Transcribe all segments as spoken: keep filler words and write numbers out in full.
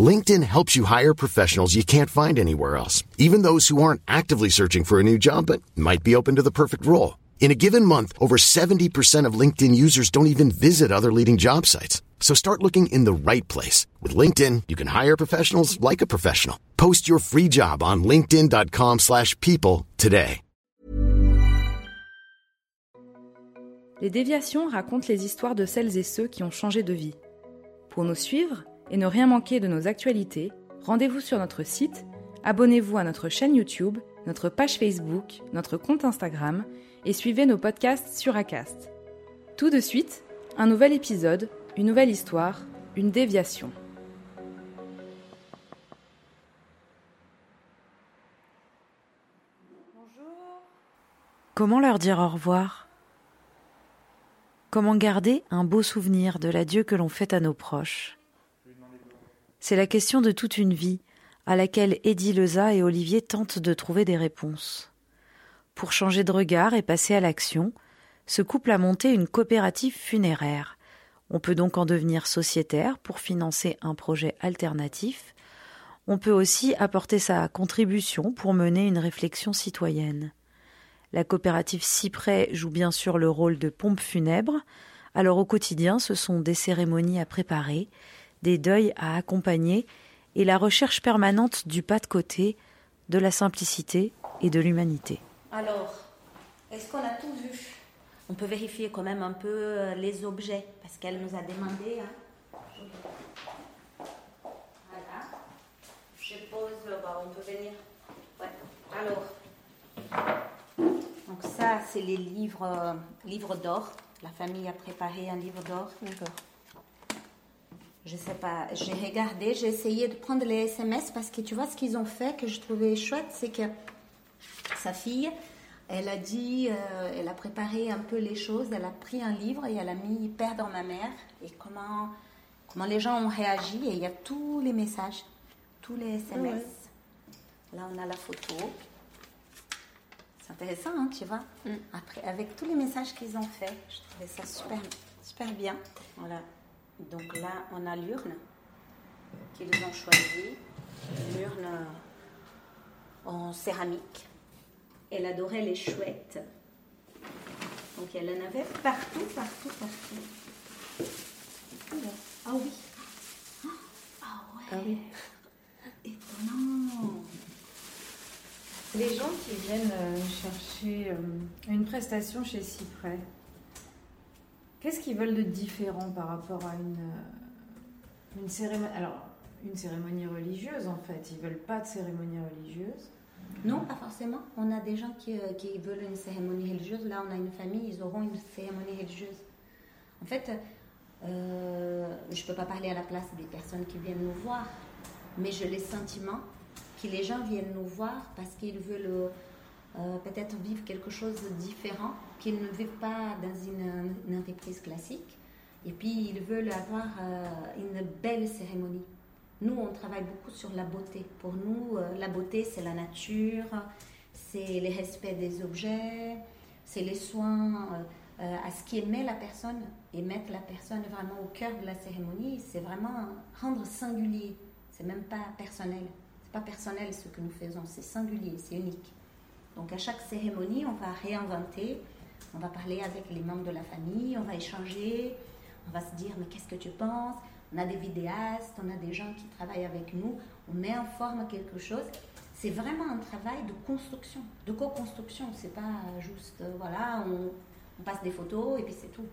LinkedIn helps you hire professionals you can't find anywhere else, even those who aren't actively searching for a new job but might be open to the perfect role. In a given month, over seventy percent of LinkedIn users don't even visit other leading job sites. So start looking in the right place. With LinkedIn, you can hire professionals like a professional. Post your free job on linkedin dot com slash people today. Les Déviations racontent les histoires de celles et ceux qui ont changé de vie. Pour nous suivre et ne rien manquer de nos actualités, rendez-vous sur notre site, abonnez-vous à notre chaîne YouTube, notre page Facebook, notre compte Instagram et suivez nos podcasts sur Acast. Tout de suite, un nouvel épisode, une nouvelle histoire, une déviation. Bonjour. Comment leur dire au revoir ? Comment garder un beau souvenir de l'adieu que l'on fait à nos proches ? C'est la question de toute une vie, à laquelle Eddy Lezat et Olivier tentent de trouver des réponses. Pour changer de regard et passer à l'action, ce couple a monté une coopérative funéraire. On peut donc en devenir sociétaire pour financer un projet alternatif. On peut aussi apporter sa contribution pour mener une réflexion citoyenne. La coopérative Cyprès joue bien sûr le rôle de pompe funèbre, alors au quotidien ce sont des cérémonies à préparer, des deuils à accompagner et la recherche permanente du pas de côté, de la simplicité et de l'humanité. Alors, est-ce qu'on a tout vu ? On peut vérifier quand même un peu les objets, parce qu'elle nous a demandé. Hein. Voilà, je pose, bah, on peut venir. Ouais. Alors... Donc ça, c'est les livres, euh, livres d'or. La famille a préparé un livre d'or. D'accord. Je sais pas, j'ai regardé, j'ai essayé de prendre les S M S parce que tu vois ce qu'ils ont fait que je trouvais chouette, c'est que sa fille, elle a dit, euh, elle a préparé un peu les choses, elle a pris un livre et elle a mis « Perdre ma mère » et comment, comment les gens ont réagi et il y a tous les messages, tous les S M S. Ouais. Là, on a la photo. C'est intéressant, hein, tu vois. Mm. Après, avec tous les messages qu'ils ont faits, je trouvais ça super, super bien. Voilà. Donc là, on a l'urne qu'ils ont choisie. L'urne en céramique. Elle adorait les chouettes. Donc elle en avait partout, partout, partout. Ah oui. Ah ouais. Ah oui. Étonnant. Les gens qui viennent chercher une prestation chez Cyprès, qu'est-ce qu'ils veulent de différent par rapport à une, une cérémonie, alors une cérémonie religieuse en fait, ils veulent pas de cérémonie religieuse. Non, pas forcément. On a des gens qui, qui veulent une cérémonie religieuse. Là, on a une famille, ils auront une cérémonie religieuse. En fait, euh, je peux pas parler à la place des personnes qui viennent nous voir, mais j'ai le sentiment que les gens viennent nous voir parce qu'ils veulent euh, peut-être vivre quelque chose de différent, qu'ils ne vivent pas dans une, une entreprise classique. Et puis, ils veulent avoir euh, une belle cérémonie. Nous, on travaille beaucoup sur la beauté. Pour nous, euh, la beauté, c'est la nature, c'est le respect des objets, c'est les soins euh, euh, à ce qui émet la personne. Et mettre la personne vraiment au cœur de la cérémonie, c'est vraiment rendre singulier. C'est même pas personnel. Pas personnel ce que nous faisons, c'est singulier, c'est unique. Donc à chaque cérémonie, on va réinventer, on va parler avec les membres de la famille, on va échanger, on va se dire mais qu'est-ce que tu penses ? On a des vidéastes, on a des gens qui travaillent avec nous, on met en forme quelque chose. C'est vraiment un travail de construction, de co-construction, c'est pas juste voilà, on, on passe des photos et puis c'est tout.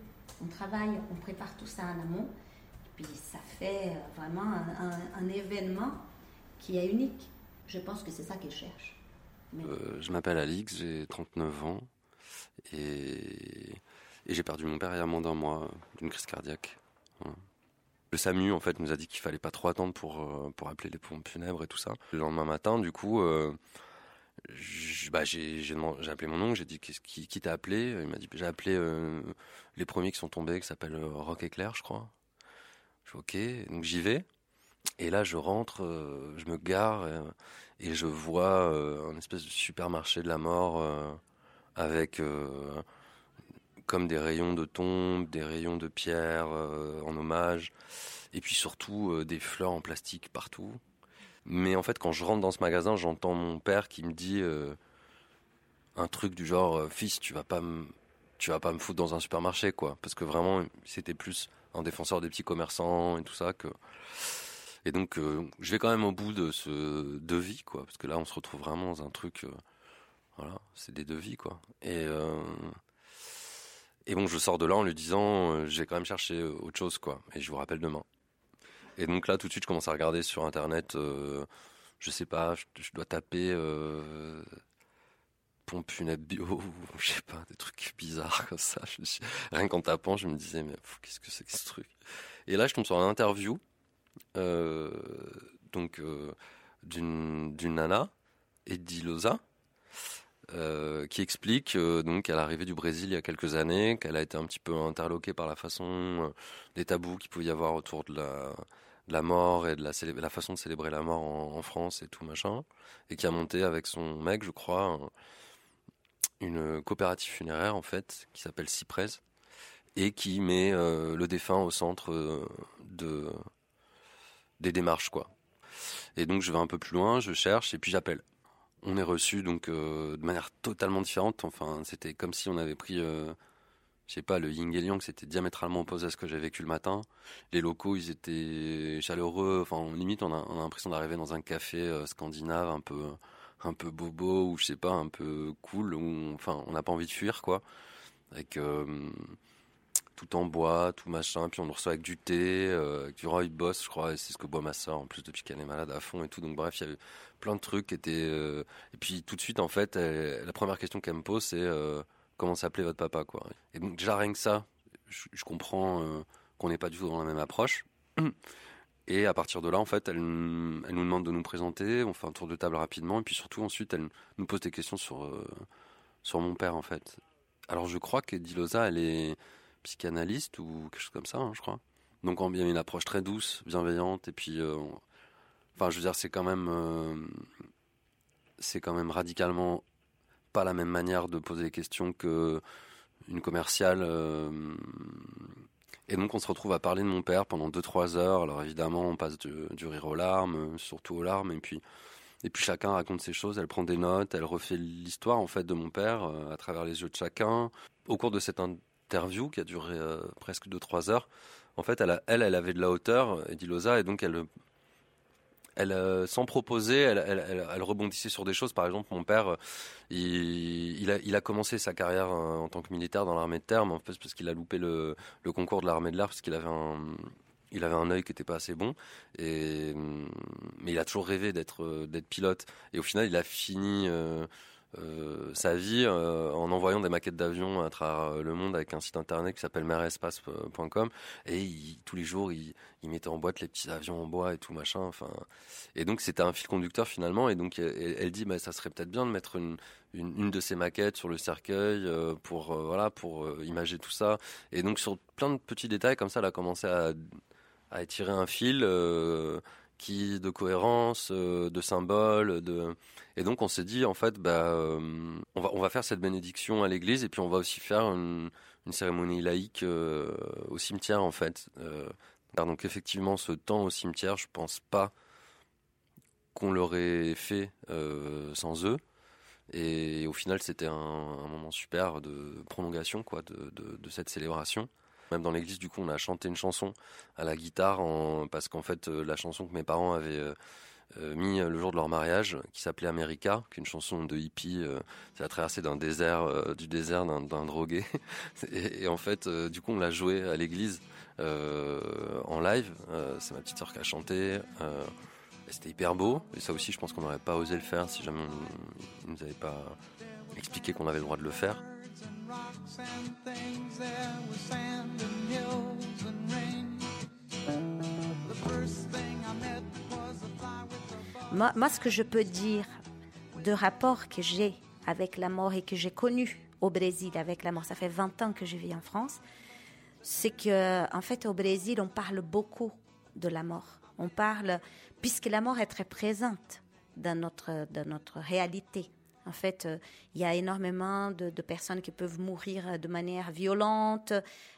On travaille, on prépare tout ça en amont et puis ça fait vraiment un, un, un événement qui est unique. Je pense que c'est ça qu'ils cherchent. Mais... Euh, je m'appelle Alix, j'ai trente-neuf ans et... et j'ai perdu mon père il y a moins d'un mois d'une crise cardiaque. Voilà. Le SAMU en fait nous a dit qu'il fallait pas trop attendre pour, euh, pour appeler les pompes funèbres et tout ça. Le lendemain matin, du coup, euh, je, bah, j'ai, j'ai, demandé, j'ai appelé mon oncle, j'ai dit qui, qui, qui t'a appelé. Il m'a dit j'ai appelé euh, les premiers qui sont tombés, qui s'appellent euh, Rock Éclair, je crois. Je dis ok, donc j'y vais. Et là, je rentre, euh, je me gare euh, et je vois euh, un espèce de supermarché de la mort euh, avec euh, comme des rayons de tombes, des rayons de pierre euh, en hommage et puis surtout euh, des fleurs en plastique partout. Mais en fait, quand je rentre dans ce magasin, j'entends mon père qui me dit euh, un truc du genre « Fils, tu vas pas me, tu vas pas me foutre dans un supermarché, quoi. » Parce que vraiment, c'était plus un défenseur des petits commerçants et tout ça que... Et donc, euh, je vais quand même au bout de ce devis, quoi. Parce que là, on se retrouve vraiment dans un truc... Euh, voilà, c'est des devis, quoi. Et, euh, et bon, je sors de là en lui disant euh, « J'ai quand même cherché autre chose, quoi. Et je vous rappelle demain. » Et donc là, tout de suite, je commence à regarder sur Internet. Euh, je sais pas, je, je dois taper... Euh, pompe funèbre bio, je sais pas, des trucs bizarres comme ça. Je, je, rien qu'en tapant, je me disais « Mais pff, qu'est-ce que c'est que ce truc ?» Et là, je tombe sur une interview... Euh, donc euh, d'une, d'une nana, Edilosa, euh, qui explique euh, donc à l'arrivée du Brésil il y a quelques années qu'elle a été un petit peu interloquée par la façon euh, des tabous qu'il pouvait y avoir autour de la, de la mort et de la, célé- la façon de célébrer la mort en, en France et tout machin, et qui a monté avec son mec, je crois, un, une coopérative funéraire en fait qui s'appelle Cyprès et qui met euh, le défunt au centre euh, de des démarches, quoi. Et donc je vais un peu plus loin, je cherche et puis j'appelle. On est reçu donc euh, de manière totalement différente. Enfin, c'était comme si on avait pris, euh, je sais pas, le yin et yang, c'était diamétralement opposé à ce que j'ai vécu le matin. Les locaux, ils étaient chaleureux. Enfin, limite, on a, on a l'impression d'arriver dans un café euh, scandinave, un peu, un peu bobo ou je sais pas, un peu cool. Où, enfin, on n'a pas envie de fuir, quoi. Avec euh, tout en bois, tout machin, puis on nous reçoit avec du thé, euh, avec du rooibos, je crois, et c'est ce que boit ma sœur, en plus depuis qu'elle est malade à fond et tout, donc bref, il y avait plein de trucs qui étaient... Euh... Et puis tout de suite, en fait, elle, la première question qu'elle me pose, c'est euh, « Comment s'appelait votre papa ?» quoi. Et donc déjà, rien que ça, je, je comprends euh, qu'on n'est pas du tout dans la même approche, et à partir de là, en fait, elle, elle nous demande de nous présenter, on fait un tour de table rapidement, et puis surtout, ensuite, elle nous pose des questions sur, euh, sur mon père, en fait. Alors je crois que Edilosa, elle est... psychanalyste ou quelque chose comme ça, hein, je crois. Donc il y a une approche très douce, bienveillante, et puis, euh, on... enfin, je veux dire, c'est quand même, euh, c'est quand même radicalement pas la même manière de poser les questions que une commerciale. Euh... Et donc on se retrouve à parler de mon père pendant deux trois heures. Alors évidemment, on passe du, du rire aux larmes, surtout aux larmes, et puis, et puis chacun raconte ses choses. Elle prend des notes, elle refait l'histoire en fait de mon père euh, à travers les yeux de chacun. Au cours de cette in- interview qui a duré euh, presque deux trois heures. En fait, elle, a, elle, elle avait de la hauteur, Edilosa, et donc elle, elle euh, sans proposer, elle, elle, elle, elle rebondissait sur des choses. Par exemple, mon père, euh, il, il, a, il a commencé sa carrière euh, en tant que militaire dans l'armée de terre, mais en fait, parce qu'il a loupé le, le concours de l'armée de l'air, parce qu'il avait un, il avait un œil qui n'était pas assez bon. Et, mais il a toujours rêvé d'être, euh, d'être pilote. Et au final, il a fini... Euh, Euh, sa vie euh, en envoyant des maquettes d'avions à travers le monde avec un site internet qui s'appelle mer espace point com et il, tous les jours il, il mettait en boîte les petits avions en bois et tout machin, enfin, et donc c'était un fil conducteur finalement. Et donc elle, elle dit bah, ça serait peut-être bien de mettre une, une, une de ces maquettes sur le cercueil euh, pour, euh, voilà, pour euh, imager tout ça. Et donc sur plein de petits détails comme ça, elle a commencé à, à étirer un fil euh, qui de cohérence, euh, de symbole, de... Et donc on s'est dit en fait bah euh, on va on va faire cette bénédiction à l'église et puis on va aussi faire une, une cérémonie laïque euh, au cimetière en fait. Euh, donc effectivement ce temps au cimetière, je pense pas qu'on l'aurait fait euh, sans eux. Et, et au final c'était un, un moment super de prolongation quoi de de, de cette célébration. Même dans l'église, du coup, on a chanté une chanson à la guitare en... parce qu'en fait, euh, la chanson que mes parents avaient euh, mis le jour de leur mariage, qui s'appelait America, qui est une chanson de hippie, euh, c'est la traversée d'un désert, euh, du désert d'un, d'un drogué. Et, et en fait, euh, du coup, on l'a jouée à l'église euh, en live. Euh, c'est ma petite sœur qui a chanté. Euh, et c'était hyper beau. Et ça aussi, je pense qu'on n'aurait pas osé le faire si jamais on ne nous avait pas expliqué qu'on avait le droit de le faire. And rocks and things, there was sand and hills and rain. The first thing I met was a fly with a bug. Moi, moi, ce que je peux dire de rapport que j'ai avec la mort et que j'ai connu au Brésil avec la mort, ça fait vingt ans que je vis en France, c'est qu'en fait au Brésil on parle beaucoup de la mort. On parle, puisque la mort est très présente dans notre, dans notre réalité. En fait, il euh, y a énormément de, de personnes qui peuvent mourir de manière violente.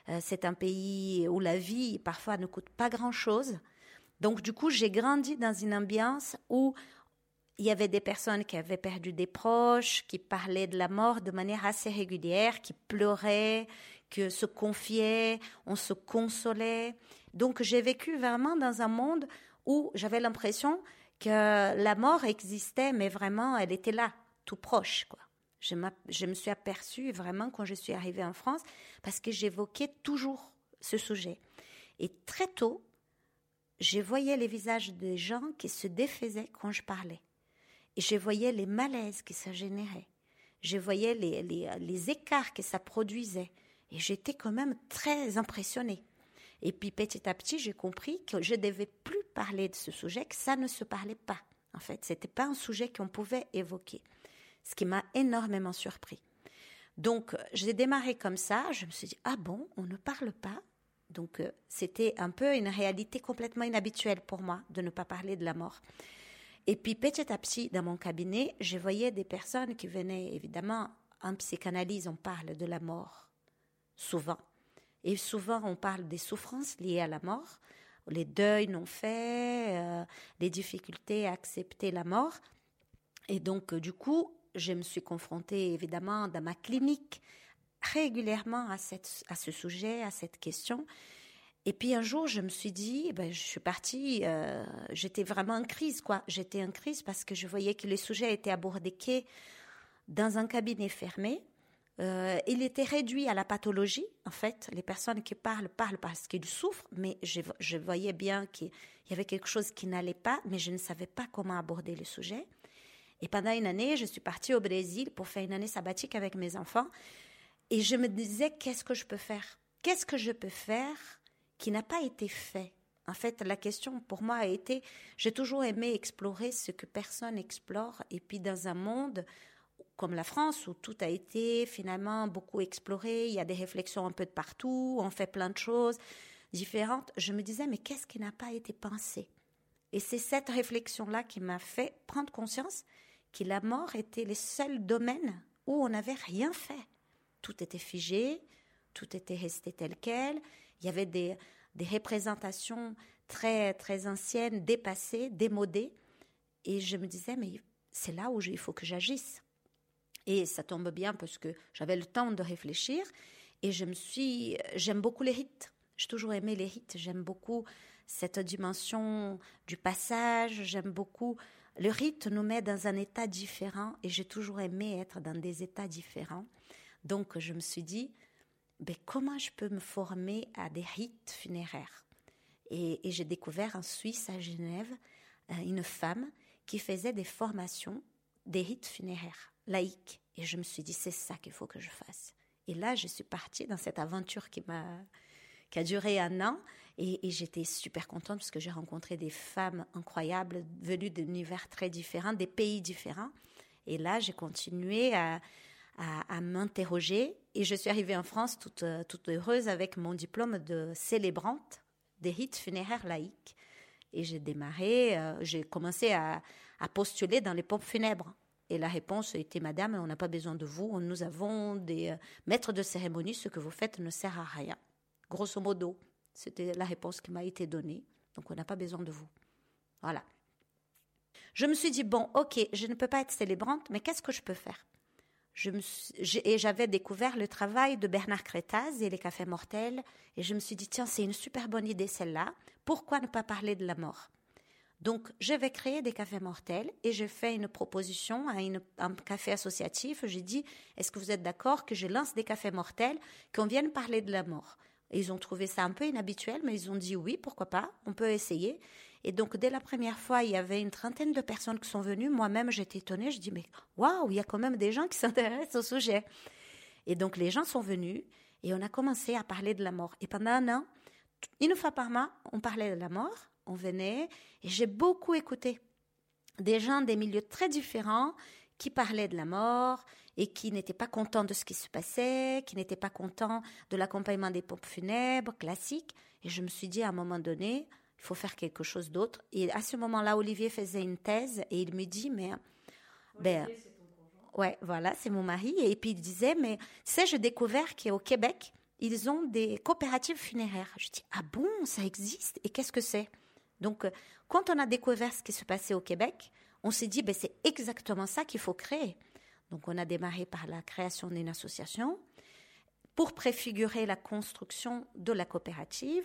Euh, c'est un pays où la vie, parfois, ne coûte pas grand-chose. Donc, du coup, j'ai grandi dans une ambiance où il y avait des personnes qui avaient perdu des proches, qui parlaient de la mort de manière assez régulière, qui pleuraient, qui se confiaient, on se consolait. Donc, j'ai vécu vraiment dans un monde où j'avais l'impression que la mort existait, mais vraiment, elle était là, tout proche, quoi. Je, je me suis aperçue vraiment quand je suis arrivée en France, parce que j'évoquais toujours ce sujet. Et très tôt, je voyais les visages des gens qui se défaisaient quand je parlais. Et je voyais les malaises que ça générait. Je voyais les, les, les écarts que ça produisait. Et j'étais quand même très impressionnée. Et puis petit à petit, j'ai compris que je ne devais plus parler de ce sujet, que ça ne se parlait pas. En fait, ce n'était pas un sujet qu'on pouvait évoquer, ce qui m'a énormément surpris. Donc, j'ai démarré comme ça, je me suis dit « Ah bon, on ne parle pas ?» Donc, euh, c'était un peu une réalité complètement inhabituelle pour moi de ne pas parler de la mort. Et puis petit à petit, dans mon cabinet, je voyais des personnes qui venaient, évidemment, en psychanalyse, on parle de la mort, souvent. Et souvent, on parle des souffrances liées à la mort, les deuils non faits, euh, les difficultés à accepter la mort. Et donc, euh, du coup, je me suis confrontée, évidemment, dans ma clinique, régulièrement à, cette, à ce sujet, à cette question. Et puis, un jour, je me suis dit, ben, je suis partie, euh, j'étais vraiment en crise, quoi. J'étais en crise parce que je voyais que le sujet était abordé que dans un cabinet fermé. Euh, il était réduit à la pathologie, en fait. Les personnes qui parlent, parlent parce qu'ils souffrent, mais je, je voyais bien qu'il y avait quelque chose qui n'allait pas, mais je ne savais pas comment aborder le sujet. Et pendant une année, je suis partie au Brésil pour faire une année sabbatique avec mes enfants, et je me disais, qu'est-ce que je peux faire ? Qu'est-ce que je peux faire qui n'a pas été fait ? En fait, la question pour moi a été, j'ai toujours aimé explorer ce que personne n'explore, et puis dans un monde comme la France, où tout a été finalement beaucoup exploré, il y a des réflexions un peu de partout, on fait plein de choses différentes. Je me disais, mais qu'est-ce qui n'a pas été pensé ? Et c'est cette réflexion-là qui m'a fait prendre conscience que la mort était le seul domaine où on n'avait rien fait. Tout était figé, tout était resté tel quel. Il y avait des, des représentations très, très anciennes, dépassées, démodées. Et je me disais, mais c'est là où il faut que j'agisse. Et ça tombe bien parce que j'avais le temps de réfléchir et je me suis, j'aime beaucoup les rites. J'ai toujours aimé les rites. J'aime beaucoup cette dimension du passage. J'aime beaucoup. Le rite nous met dans un état différent et j'ai toujours aimé être dans des états différents. Donc, je me suis dit, ben, comment je peux me former à des rites funéraires ? Et, et j'ai découvert en Suisse, à Genève, une femme qui faisait des formations des rites funéraires laïque. Et je me suis dit, c'est ça qu'il faut que je fasse. Et là, je suis partie dans cette aventure qui, m'a, qui a duré un an. Et, et j'étais super contente parce que j'ai rencontré des femmes incroyables, venues d'univers très différents, des pays différents. Et là, j'ai continué à, à, à m'interroger. Et je suis arrivée en France toute, toute heureuse avec mon diplôme de célébrante des rites funéraires laïques. Et j'ai démarré, euh, j'ai commencé à, à postuler dans les pompes funèbres. Et la réponse était, madame, on n'a pas besoin de vous, nous avons des maîtres de cérémonie, ce que vous faites ne sert à rien. Grosso modo, c'était la réponse qui m'a été donnée, donc on n'a pas besoin de vous. Voilà. Je me suis dit, bon, ok, je ne peux pas être célébrante, mais qu'est-ce que je peux faire ? je me suis, j'ai, Et j'avais découvert le travail de Bernard Crétaz et les cafés mortels, et je me suis dit, tiens, c'est une super bonne idée celle-là, pourquoi ne pas parler de la mort ? Donc, je vais créer des cafés mortels et je fais une proposition à, une, à un café associatif. J'ai dit, est-ce que vous êtes d'accord que je lance des cafés mortels, qu'on vienne parler de la mort ? Ils ont trouvé ça un peu inhabituel, mais ils ont dit oui, pourquoi pas, on peut essayer. Et donc, dès la première fois, il y avait une trentaine de personnes qui sont venues. Moi-même, j'étais étonnée, je dis, mais waouh, il y a quand même des gens qui s'intéressent au sujet. Et donc, les gens sont venus et on a commencé à parler de la mort. Et pendant un an, une fois par mois, on parlait de la mort. On venait et j'ai beaucoup écouté des gens des milieux très différents qui parlait de la mort et qui n'était pas content de ce qui se passait, qui n'était pas content de l'accompagnement des pompes funèbres classiques. Et je me suis dit, à un moment donné, il faut faire quelque chose d'autre. Et à ce moment-là, Olivier faisait une thèse et il me dit, mais... Olivier, ben, c'est ton conjoint. Ouais, voilà, c'est mon mari. Et puis il disait, mais tu sais, j'ai découvert qu'au Québec, ils ont des coopératives funéraires. Je dis, ah bon, ça existe? Et qu'est-ce que c'est? Donc, quand on a découvert ce qui se passait au Québec, on s'est dit, ben, c'est exactement ça qu'il faut créer. Donc, on a démarré par la création d'une association pour préfigurer la construction de la coopérative.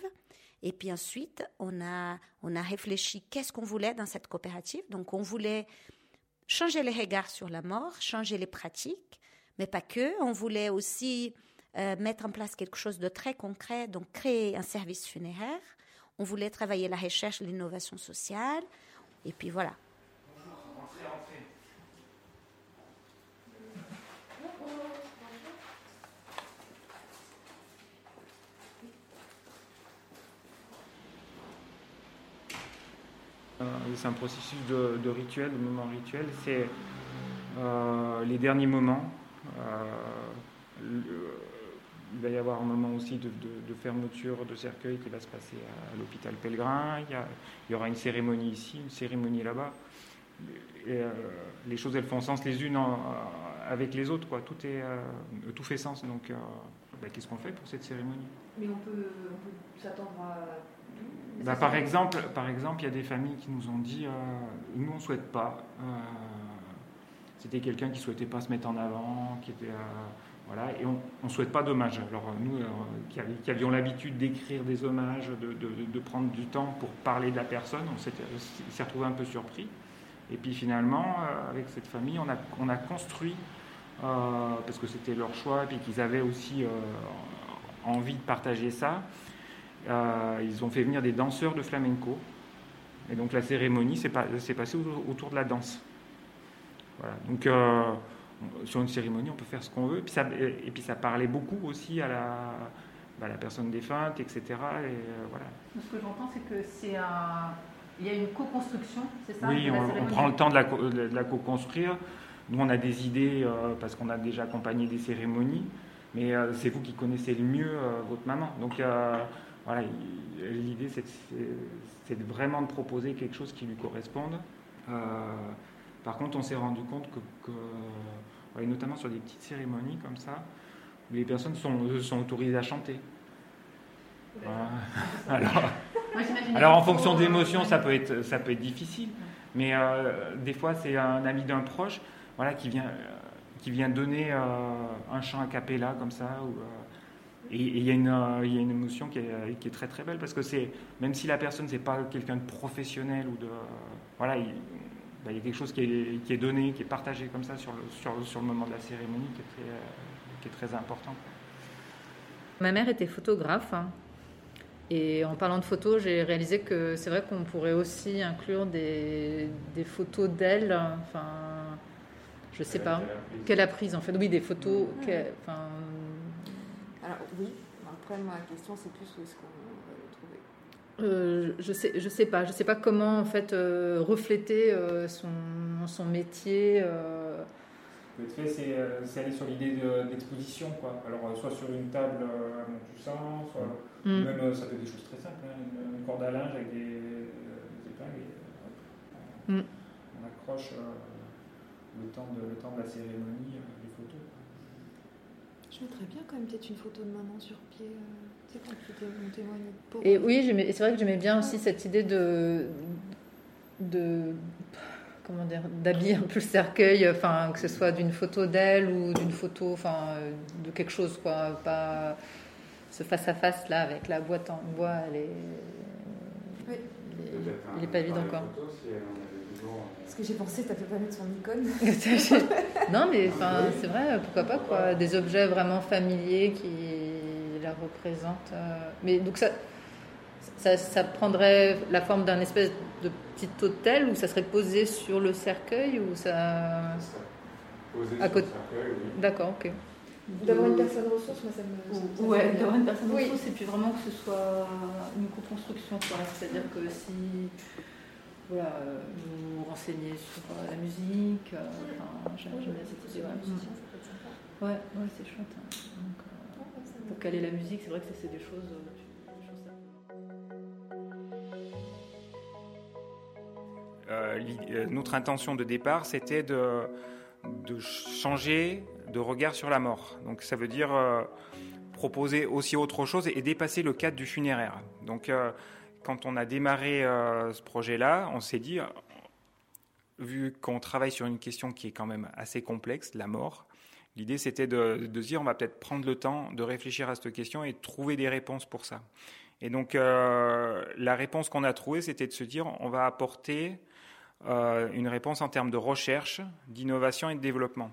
Et puis ensuite, on a, on a réfléchi qu'est-ce qu'on voulait dans cette coopérative. Donc, on voulait changer les regards sur la mort, changer les pratiques, mais pas que. On voulait aussi euh, mettre en place quelque chose de très concret, donc créer un service funéraire. On voulait travailler la recherche, l'innovation sociale, et puis voilà. Bonjour, entrez, entrez. Bonjour, bonjour. Euh, c'est un processus de, de rituel, de moment rituel. C'est euh, les derniers moments. Euh, le, Il va y avoir un moment aussi de, de, de fermeture de cercueil qui va se passer à l'hôpital Pellegrin. Il y, a, il y aura une cérémonie ici, une cérémonie là-bas. Et, euh, les choses, elles font sens les unes en, avec les autres, quoi. Tout, est, euh, tout fait sens. Donc, euh, bah, qu'est-ce qu'on fait pour cette cérémonie ? Mais on peut, on peut s'attendre à... Bah, par exemple, par exemple, il y a des familles qui nous ont dit euh, « Nous, on ne souhaite pas. Euh, » C'était quelqu'un qui ne souhaitait pas se mettre en avant, qui était... Euh, Voilà, et on ne souhaite pas d'hommage. Alors nous, alors, qui, qui avions l'habitude d'écrire des hommages, de, de, de prendre du temps pour parler de la personne, on s'est, s'est retrouvé un peu surpris. Et puis finalement, euh, avec cette famille, on a, on a construit, euh, parce que c'était leur choix, et puis qu'ils avaient aussi euh, envie de partager ça, euh, ils ont fait venir des danseurs de flamenco. Et donc la cérémonie s'est, pas, s'est passée autour de la danse. Voilà, donc... Euh, sur une cérémonie, on peut faire ce qu'on veut. Et puis ça, et puis ça parlait beaucoup aussi à la, bah, la personne défunte, et cetera. Et voilà. Ce que j'entends, c'est que c'est un, il y a une co-construction, c'est ça? Oui, on, on prend le temps de la, de la co-construire. Nous, on a des idées euh, parce qu'on a déjà accompagné des cérémonies, mais euh, c'est vous qui connaissez le mieux euh, votre maman. Donc euh, voilà, l'idée, c'est, c'est, c'est vraiment de proposer quelque chose qui lui corresponde. Euh, Par contre, on s'est rendu compte que, que ouais, notamment sur des petites cérémonies comme ça, où les personnes sont, sont autorisées à chanter. Ouais. Euh, alors, Moi, alors en fonction d'émotions, ça peut être, ça peut être difficile. Mais euh, des fois, c'est un ami d'un proche, voilà, qui vient, euh, qui vient donner euh, un chant a cappella comme ça. Où, euh, et il y, y a une émotion qui est, qui est très très belle parce que c'est, même si la personne c'est pas quelqu'un de professionnel ou de, euh, voilà. Il, Ben, il y a quelque chose qui est, qui est donné, qui est partagé comme ça sur le, sur, sur le moment de la cérémonie qui est, très, qui est très important. Ma mère était photographe hein, et en parlant de photos, j'ai réalisé que c'est vrai qu'on pourrait aussi inclure des, des photos d'elle, enfin, je ne sais pas, qu'elle a prises en fait. Oui, des photos. Mmh. Enfin... Alors oui, après ma question c'est plus où est-ce qu'on... Euh, je sais, je sais pas, je sais pas comment en fait euh, refléter euh, son son métier. Euh... Le fait c'est, c'est aller sur l'idée de, d'exposition quoi. Alors soit sur une table euh, à Mont-Toussaint, soit mm. même ça fait des choses très simples, hein, une corde à linge avec des, euh, des épingles, et, euh, mm. on accroche euh, le temps de le temps de la cérémonie euh, les photos. Je mettrais bien quand même peut-être une photo de maman sur pied. Euh... Et oui, et c'est vrai que j'aimais bien aussi cette idée de, de comment dire, d'habiller un peu le cercueil, enfin que ce soit d'une photo d'elle ou d'une photo, enfin de quelque chose quoi, pas ce face à face là avec la boîte en bois, elle est, oui. il, est il n'est pas évident quoi. Parce que j'ai pensé, t'as fait pas mettre son icône. Non mais enfin c'est vrai, pourquoi pas quoi, des objets vraiment familiers qui la représente, euh, mais donc ça, ça, ça prendrait la forme d'un espèce de petit hôtel où ça serait posé sur le cercueil ou ça, ça. Posé à côté. Sur le cercueil, oui. D'accord, ok. D'avoir une personne ressource, moi ça me. Ça me ouais, d'avoir une personne oui. ressource et puis vraiment que ce soit une co-construction, quoi. C'est-à-dire que si voilà, euh, nous renseigner sur euh, la musique. Euh, enfin, j'aime bien cette idée. Ouais, ouais, c'est chouette. Hein. Donc, euh, ouais, ouais, pour caler la musique, c'est vrai que ça, c'est des choses. Euh, Euh, notre intention de départ, c'était de, de changer de regard sur la mort. Donc ça veut dire euh, proposer aussi autre chose et dépasser le cadre du funéraire. Donc euh, quand on a démarré euh, ce projet-là, on s'est dit, vu qu'on travaille sur une question qui est quand même assez complexe, la mort, l'idée c'était de, de dire on va peut-être prendre le temps de réfléchir à cette question et de trouver des réponses pour ça. Et donc euh, la réponse qu'on a trouvée, c'était de se dire on va apporter Euh, une réponse en termes de recherche, d'innovation et de développement.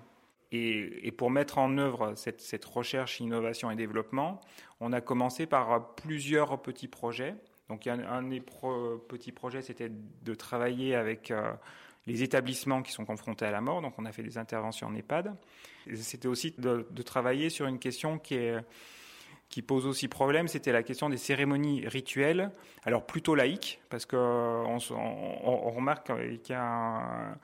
Et, et pour mettre en œuvre cette, cette recherche, innovation et développement, on a commencé par plusieurs petits projets. Donc, un, un des pro, petits projets, c'était de travailler avec euh, les établissements qui sont confrontés à la mort. Donc, on a fait des interventions en EHPAD. Et c'était aussi de, de travailler sur une question qui est... qui pose aussi problème, c'était la question des cérémonies rituelles, alors plutôt laïques, parce qu'on on, on remarque qu'il y a, un,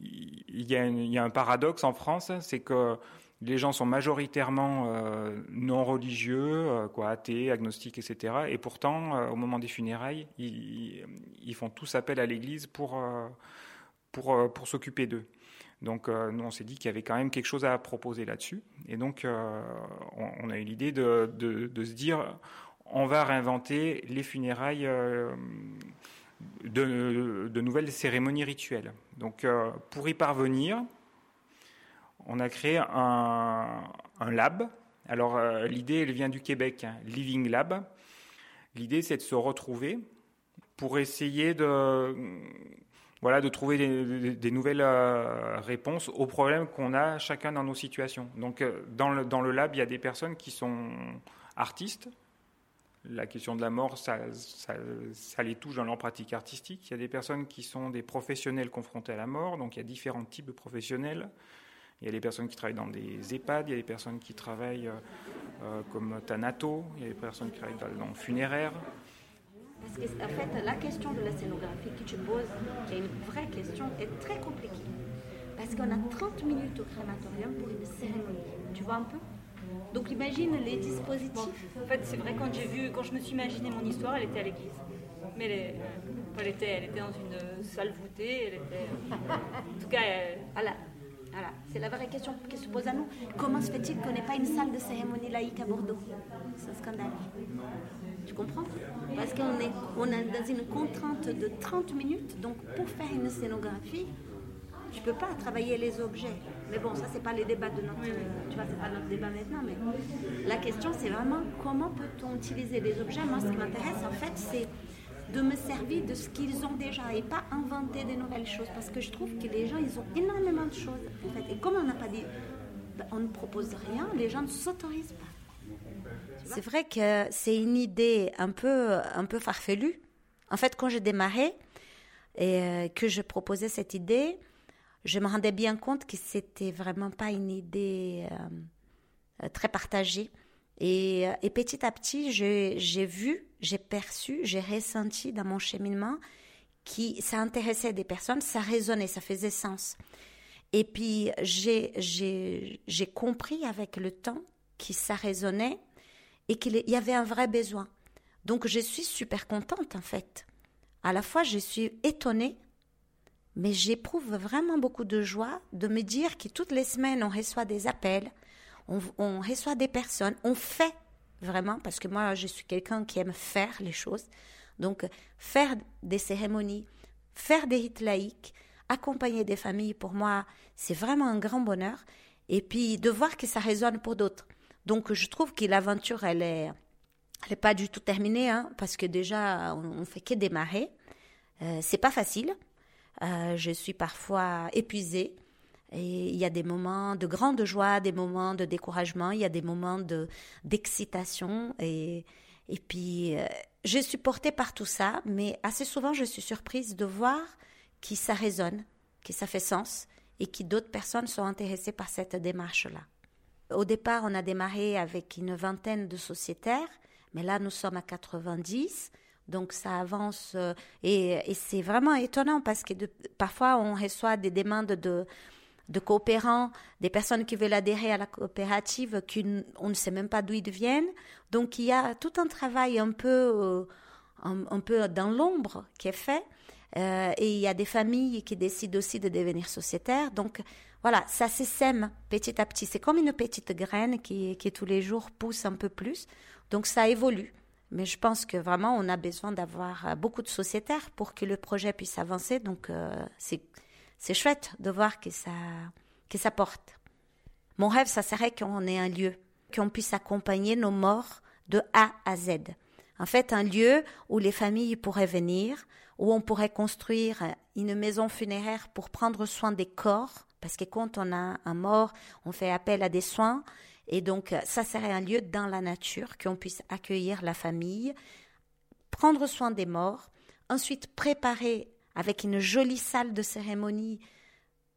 il y a une, il y a un paradoxe en France, c'est que les gens sont majoritairement euh, non religieux, euh, quoi, athées, agnostiques, et cetera. Et pourtant, euh, au moment des funérailles, ils, ils font tous appel à l'Église pour, euh, pour, euh, pour s'occuper d'eux. Donc, euh, nous, on s'est dit qu'il y avait quand même quelque chose à proposer là-dessus. Et donc, euh, on, on a eu l'idée de, de, de se dire, on va réinventer les funérailles euh, de, de nouvelles cérémonies rituelles. Donc, euh, pour y parvenir, on a créé un, un lab. Alors, euh, l'idée, elle vient du Québec, hein, Living Lab. L'idée, c'est de se retrouver pour essayer de... Voilà, de trouver des, des, des nouvelles euh, réponses aux problèmes qu'on a chacun dans nos situations. Donc, euh, dans, le, dans le lab, il y a des personnes qui sont artistes. La question de la mort, ça, ça, ça les touche dans leur pratique artistique. Il y a des personnes qui sont des professionnels confrontés à la mort. Donc, il y a différents types de professionnels. Il y a des personnes qui travaillent dans des EHPAD. Il y a des personnes qui travaillent euh, comme Thanato. Il y a des personnes qui travaillent dans le funéraire. Parce que, en fait, la question de la scénographie que tu poses, qui est une vraie question, est très compliquée. Parce qu'on a trente minutes au crématorium pour une cérémonie. Tu vois un peu ? Donc, imagine les dispositifs. En fait, c'est vrai, quand j'ai vu, quand je me suis imaginé mon histoire, elle était à l'église. Mais elle, elle, était, elle était dans une salle voûtée. Elle était... En tout cas, elle... voilà. Voilà. C'est la vraie question qui se pose à nous. Comment se fait-il qu'on n'ait pas une salle de cérémonie laïque à Bordeaux ? C'est un scandale. Tu comprends ? Parce qu'on est, on est dans une contrainte de trente minutes. Donc, pour faire une scénographie, tu ne peux pas travailler les objets. Mais bon, ça, ce n'est pas les débats de notre... Oui. Tu vois, c'est pas notre débat maintenant, mais... La question, c'est vraiment comment peut-on utiliser des objets ? Moi, ce qui m'intéresse, en fait, c'est de me servir de ce qu'ils ont déjà et pas inventer de nouvelles choses. Parce que je trouve que les gens, ils ont énormément de choses, en fait. Et comme on n'a pas dit... On ne propose rien, les gens ne s'autorisent pas. C'est vrai que c'est une idée un peu, un peu farfelue. En fait, quand j'ai démarré et que je proposais cette idée, je me rendais bien compte que c'était vraiment pas une idée euh, très partagée. Et, et petit à petit, je, j'ai vu, j'ai perçu, j'ai ressenti dans mon cheminement que ça intéressait des personnes, ça résonnait, ça faisait sens. Et puis, j'ai, j'ai, j'ai compris avec le temps que ça résonnait et qu'il y avait un vrai besoin. Donc, je suis super contente, en fait. À la fois, je suis étonnée, mais j'éprouve vraiment beaucoup de joie de me dire que toutes les semaines, on reçoit des appels, on, on reçoit des personnes, on fait vraiment, parce que moi, je suis quelqu'un qui aime faire les choses. Donc, faire des cérémonies, faire des rites laïques, accompagner des familles, pour moi, c'est vraiment un grand bonheur. Et puis, de voir que ça résonne pour d'autres. Donc, je trouve que l'aventure, elle n'est elle est pas du tout terminée, hein, parce que déjà, on ne fait que démarrer. Euh, ce n'est pas facile. Euh, je suis parfois épuisée. Et il y a des moments de grande joie, des moments de découragement, il y a des moments de, d'excitation. Et, et puis, euh, je suis portée par tout ça, mais assez souvent, je suis surprise de voir que ça résonne, que ça fait sens et que d'autres personnes sont intéressées par cette démarche-là. Au départ, on a démarré avec une vingtaine de sociétaires, mais là, nous sommes à quatre-vingt-dix. Donc ça avance euh, et, et c'est vraiment étonnant parce que de, parfois on reçoit des demandes de, de coopérants, des personnes qui veulent adhérer à la coopérative, qu'on ne sait même pas d'où ils viennent. Donc il y a tout un travail un peu, euh, un, un peu dans l'ombre qui est fait. Euh, et il y a des familles qui décident aussi de devenir sociétaires. Donc voilà, ça se sème petit à petit. C'est comme une petite graine qui, qui tous les jours pousse un peu plus. Donc ça évolue. Mais je pense que vraiment, on a besoin d'avoir beaucoup de sociétaires pour que le projet puisse avancer. Donc euh, c'est, c'est chouette de voir que ça, que ça porte. Mon rêve, ça serait qu'on ait un lieu, qu'on puisse accompagner nos morts de A à Z. En fait, un lieu où les familles pourraient venir, où on pourrait construire une maison funéraire pour prendre soin des corps, parce que quand on a un mort, on fait appel à des soins, et donc ça serait un lieu dans la nature, qu'on puisse accueillir la famille, prendre soin des morts, ensuite préparer avec une jolie salle de cérémonie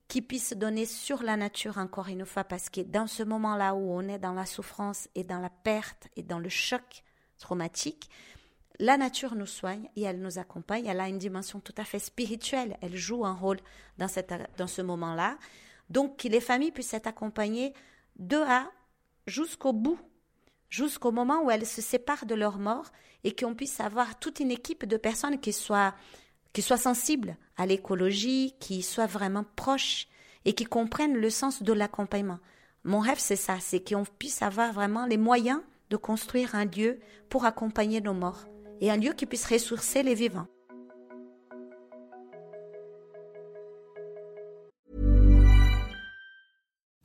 qui puisse donner sur la nature encore une fois, parce que dans ce moment-là où on est dans la souffrance et dans la perte et dans le choc traumatique, la nature nous soigne et elle nous accompagne. Elle a une dimension tout à fait spirituelle. Elle joue un rôle dans, cette, dans ce moment-là. Donc, que les familles puissent être accompagnées de A jusqu'au bout, jusqu'au moment où elles se séparent de leur mort et qu'on puisse avoir toute une équipe de personnes qui soient, qui soient sensibles à l'écologie, qui soient vraiment proches et qui comprennent le sens de l'accompagnement. Mon rêve, c'est ça, c'est qu'on puisse avoir vraiment les moyens de construire un lieu pour accompagner nos morts. Et un lieu qui puisse ressourcer les vivants.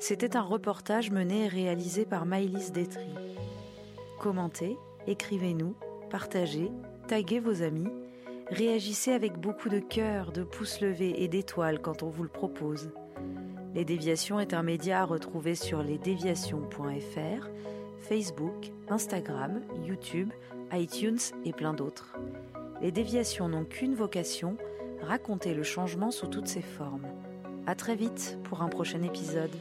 C'était un reportage mené et réalisé par Maïlis Détry. Commentez, écrivez-nous, partagez, taguez vos amis, réagissez avec beaucoup de cœur, de pouces levés et d'étoiles quand on vous le propose. Les Déviations est un média à retrouver sur les déviations point f r, Facebook, Instagram, YouTube, iTunes et plein d'autres. Les Déviations n'ont qu'une vocation, raconter le changement sous toutes ses formes. À très vite pour un prochain épisode.